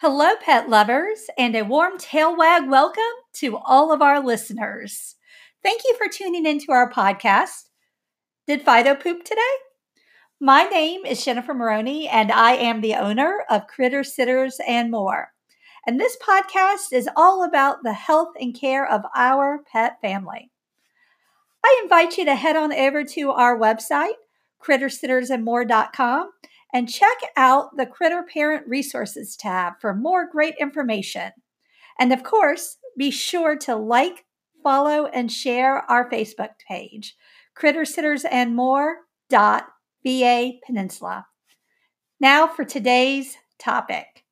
Hello, pet lovers, and a warm tail wag welcome to all of our listeners. Thank you for tuning into our podcast. Did Fido poop today? My name is Jennifer Maroney, and I am the owner of Critter Sitters and More. And this podcast is all about the health and care of our pet family. I invite you to head on over to our website, crittersittersandmore.com, and check out the Critter Parent Resources tab for more great information. And of course, be sure to like, follow, and share our Facebook page, crittersittersandmore.va/peninsula. Now for today's topic.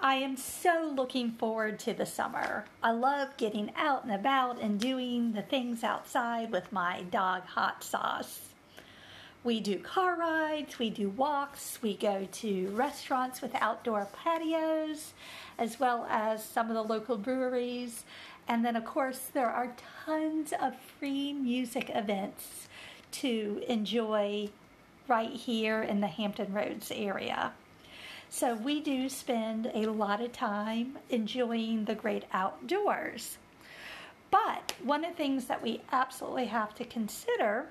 I am so looking forward to the summer. I love getting out and about and doing the things outside with my dog, Hot Sauce. We do car rides, we do walks, we go to restaurants with outdoor patios, as well as some of the local breweries. And then, of course, there are tons of free music events to enjoy right here in the Hampton Roads area. So we do spend a lot of time enjoying the great outdoors. But one of the things that we absolutely have to consider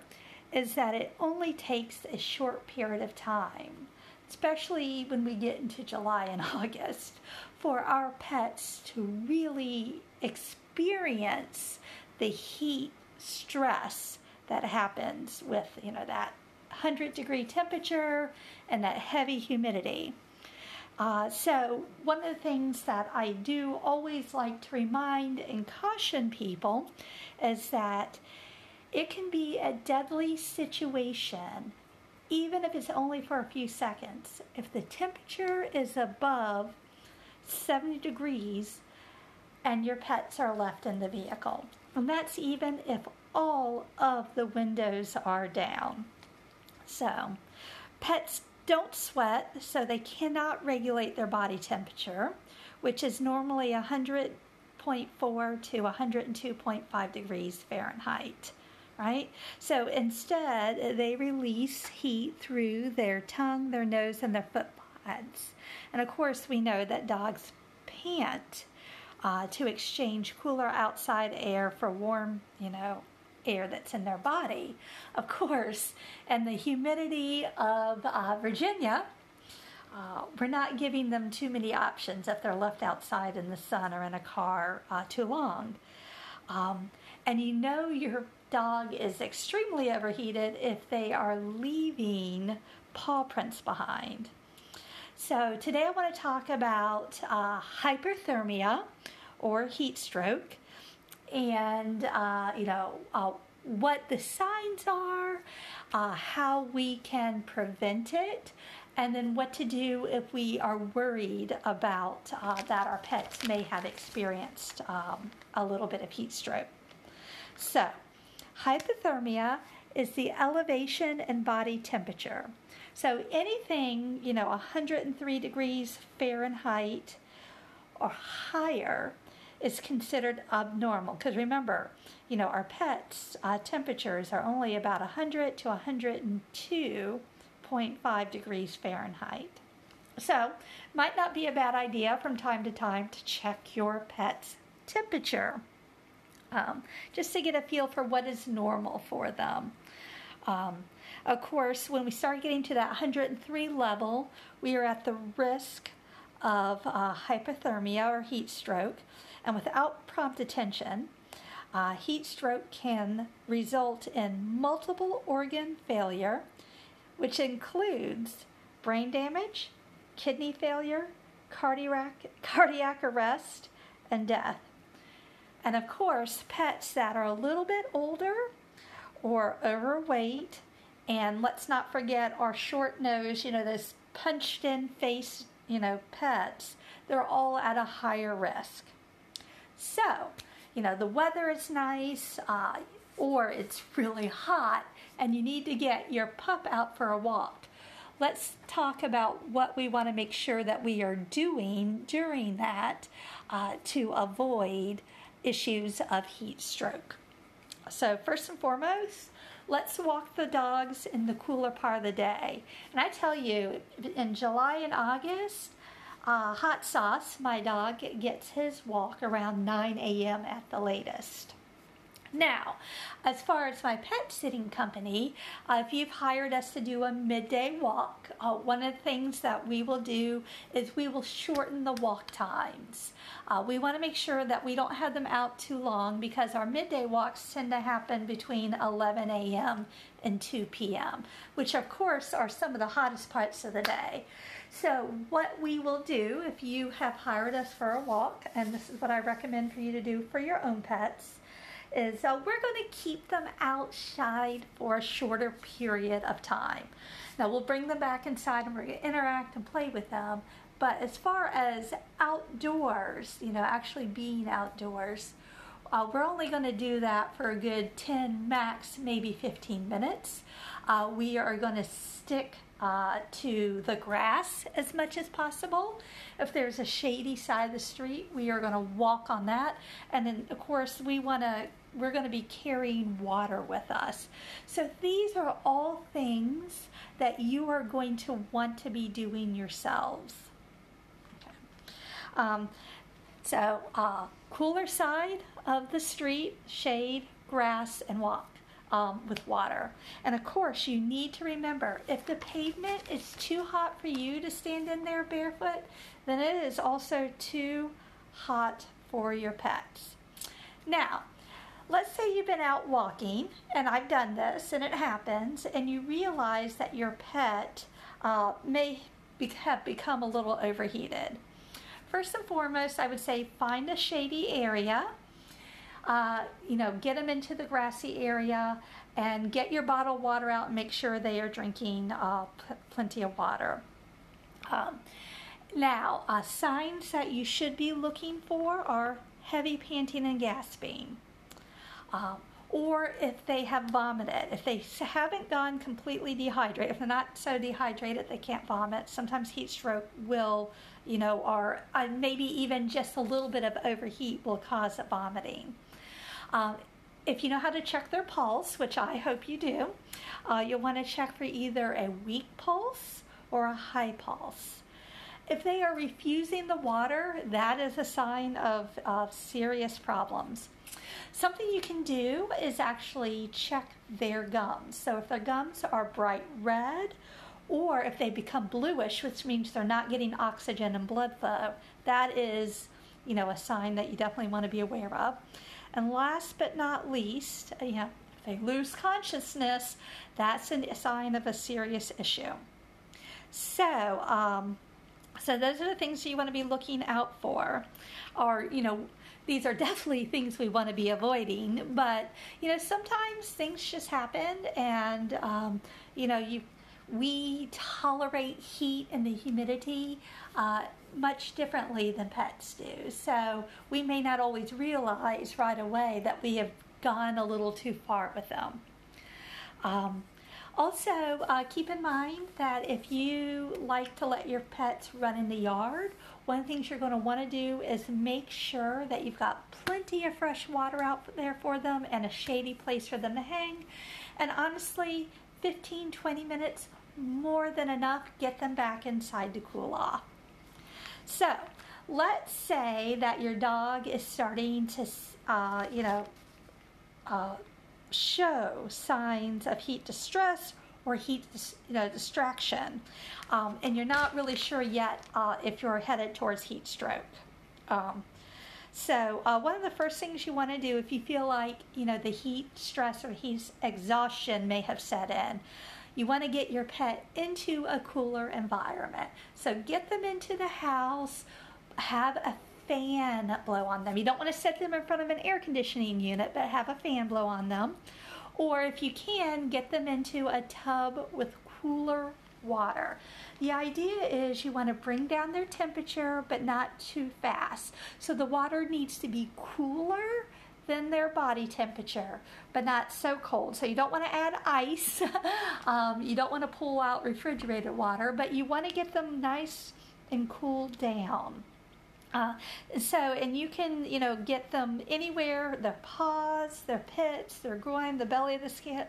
is that it only takes a short period of time, especially when we get into July and August, for our pets to really experience the heat stress that happens with, that 100-degree temperature and that heavy humidity. So one of the things that I do always like to remind and caution people is that it can be a deadly situation, even if it's only for a few seconds. If the temperature is above 70 degrees and your pets are left in the vehicle, and that's even if all of the windows are down. So, pets don't sweat, so they cannot regulate their body temperature, which is normally 100.4 to 102.5 degrees Fahrenheit. Right? So instead, they release heat through their tongue, their nose, and their foot pads. And of course, we know that dogs pant to exchange cooler outside air for warm, air that's in their body. Of course, and the humidity of Virginia, we're not giving them too many options if they're left outside in the sun or in a car too long. And your dog is extremely overheated if they are leaving paw prints behind. So today I want to talk about hyperthermia or heat stroke and, what the signs are, how we can prevent it, and then what to do if we are worried about that our pets may have experienced a little bit of heat stroke. So, hypothermia is the elevation in body temperature. So anything, 103 degrees Fahrenheit or higher is considered abnormal. Because remember, our pets' temperatures are only about 100 to 102.5 degrees Fahrenheit. So might not be a bad idea from time to time to check your pet's temperature. Just to get a feel for what is normal for them. Of course, when we start getting to that 103 level, we are at the risk of hypothermia or heat stroke. And without prompt attention, heat stroke can result in multiple organ failure, which includes brain damage, kidney failure, cardiac arrest, and death. And of course, pets that are a little bit older or overweight, and let's not forget our short nose, those punched in face, pets, they're all at a higher risk. So, the weather is nice or it's really hot and you need to get your pup out for a walk. Let's talk about what we want to make sure that we are doing during that to avoid issues of heat stroke. So first and foremost, let's walk the dogs in the cooler part of the day. And I tell you, in July and August, Hot Sauce, my dog, gets his walk around 9 a.m. at the latest. Now, as far as my pet sitting company, if you've hired us to do a midday walk, one of the things that we will do is we will shorten the walk times. We want to make sure that we don't have them out too long, because our midday walks tend to happen between 11 a.m. and 2 p.m., which of course are some of the hottest parts of the day. So what we will do, if you have hired us for a walk, and this is what I recommend for you to do for your own pets, is we're going to keep them outside for a shorter period of time. Now, we'll bring them back inside and we're going to interact and play with them. But as far as outdoors, you know, actually being outdoors, we're only going to do that for a good 10, max maybe 15 minutes. We are going to stick to the grass as much as possible. If there's a shady side of the street, we are going to walk on that. And then, of course, we're going to be carrying water with us. So these are all things that you are going to want to be doing yourselves. Okay. Cooler side of the street, shade, grass, and walk. With water. And of course, you need to remember, if the pavement is too hot for you to stand in there barefoot, then it is also too hot for your pets. Now, let's say you've been out walking, and I've done this, and it happens, and you realize that your pet may have become a little overheated. First and foremost, I would say find a shady area. You know, get them into the grassy area and get your bottled water out and make sure they are drinking plenty of water. Now, signs that you should be looking for are heavy panting and gasping. Or if they have vomited, if they haven't gone completely dehydrated, if they're not so dehydrated they can't vomit, sometimes heat stroke will, you know, or maybe even just a little bit of overheat will cause vomiting. If you know how to check their pulse, which I hope you do, you'll want to check for either a weak pulse or a high pulse. If they are refusing the water, that is a sign of serious problems. Something you can do is actually check their gums. So if their gums are bright red, or if they become bluish, which means they're not getting oxygen and blood flow, that is, you know, a sign that you definitely want to be aware of. And last but not least, you know, if they lose consciousness, that's a sign of a serious issue. So, so those are the things you want to be looking out for, or, you know, these are definitely things we want to be avoiding, but, you know, sometimes things just happen, and, you know, we tolerate heat and the humidity much differently than pets do. So we may not always realize right away that we have gone a little too far with them. Also, keep in mind that if you like to let your pets run in the yard, one of the things you're going to want to do is make sure that you've got plenty of fresh water out there for them and a shady place for them to hang. And honestly, 15, 20 minutes, more than enough, get them back inside to cool off. So, let's say that your dog is starting to, show signs of heat distress or heat distraction, and you're not really sure yet if you're headed towards heat stroke. So one of the first things you want to do if you feel like, you know, the heat stress or heat exhaustion may have set in, you want to get your pet into a cooler environment. So get them into the house, have a fan blow on them. You don't want to set them in front of an air conditioning unit, but have a fan blow on them. Or if you can, get them into a tub with cooler water. The idea is you want to bring down their temperature, but not too fast. So the water needs to be cooler than their body temperature, but not so cold. So you don't want to add ice. You don't want to pull out refrigerated water, but you want to get them nice and cooled down. And you can, get them anywhere, their paws, their pits, their groin, the belly of the skin,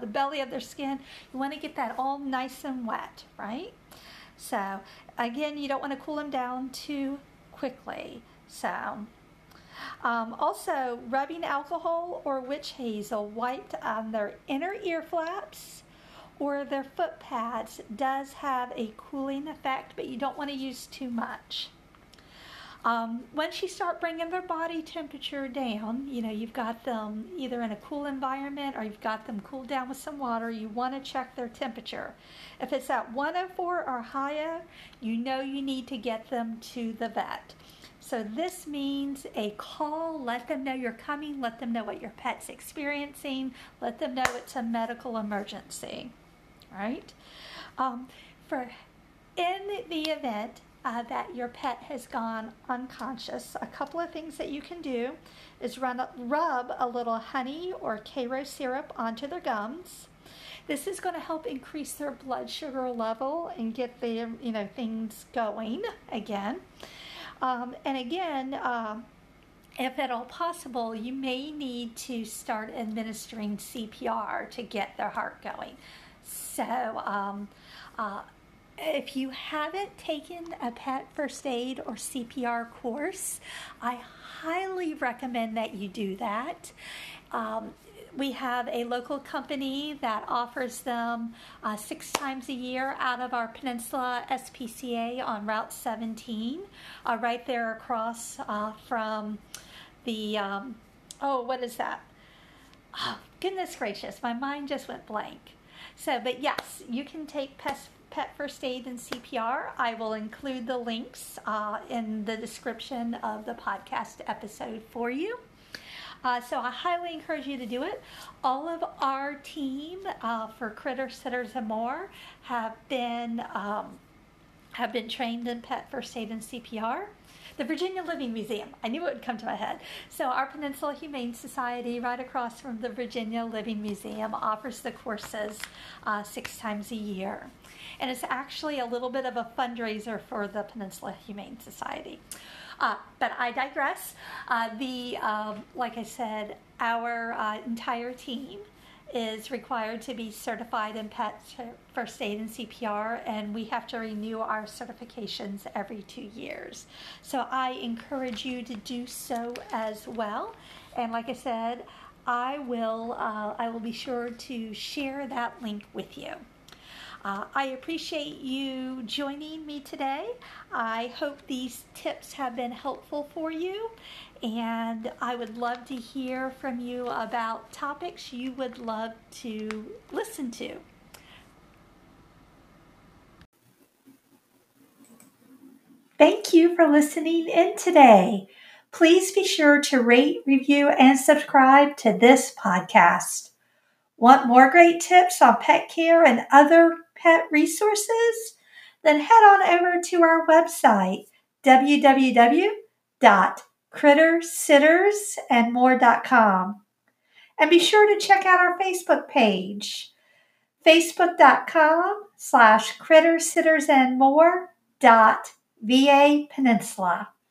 the belly of their skin. You want to get that all nice and wet, right? So again, you don't want to cool them down too quickly. So also rubbing alcohol or witch hazel wiped on their inner ear flaps or their foot pads does have a cooling effect, but you don't want to use too much. Once you start bringing their body temperature down, you've got them either in a cool environment or you've got them cooled down with some water, you want to check their temperature. If it's at 104 or higher, you know you need to get them to the vet. So this means a call, let them know you're coming, let them know what your pet's experiencing, let them know it's a medical emergency, right? In the event that your pet has gone unconscious, a couple of things that you can do is rub a little honey or Cairo syrup onto their gums. This is going to help increase their blood sugar level and get their things going again. If at all possible, you may need to start administering CPR to get their heart going. So if you haven't taken a pet first aid or CPR course, I highly recommend that you do that. We have a local company that offers them 6 times a year out of our Peninsula SPCA on Route 17, right there across from the, what is that? Oh, goodness gracious, my mind just went blank. So, but yes, you can take pet first aid and CPR. I will include the links in the description of the podcast episode for you. So I highly encourage you to do it. All of our team for Critter Sitters and More have been trained in pet first aid and CPR. The Virginia Living Museum, I knew it would come to my head. So our Peninsula Humane Society right across from the Virginia Living Museum offers the courses 6 times a year. And it's actually a little bit of a fundraiser for the Peninsula Humane Society. But I digress. Like I said, our entire team is required to be certified in pet first aid and CPR, and we have to renew our certifications every 2 years. So I encourage you to do so as well. And like I said, I will be sure to share that link with you. I appreciate you joining me today. I hope these tips have been helpful for you, and I would love to hear from you about topics you would love to listen to. Thank you for listening in today. Please be sure to rate, review, and subscribe to this podcast. Want more great tips on pet care and other pet resources? Then head on over to our website, www.crittersittersandmore.com. And be sure to check out our Facebook page, facebook.com/crittersittersandmore.va Peninsula.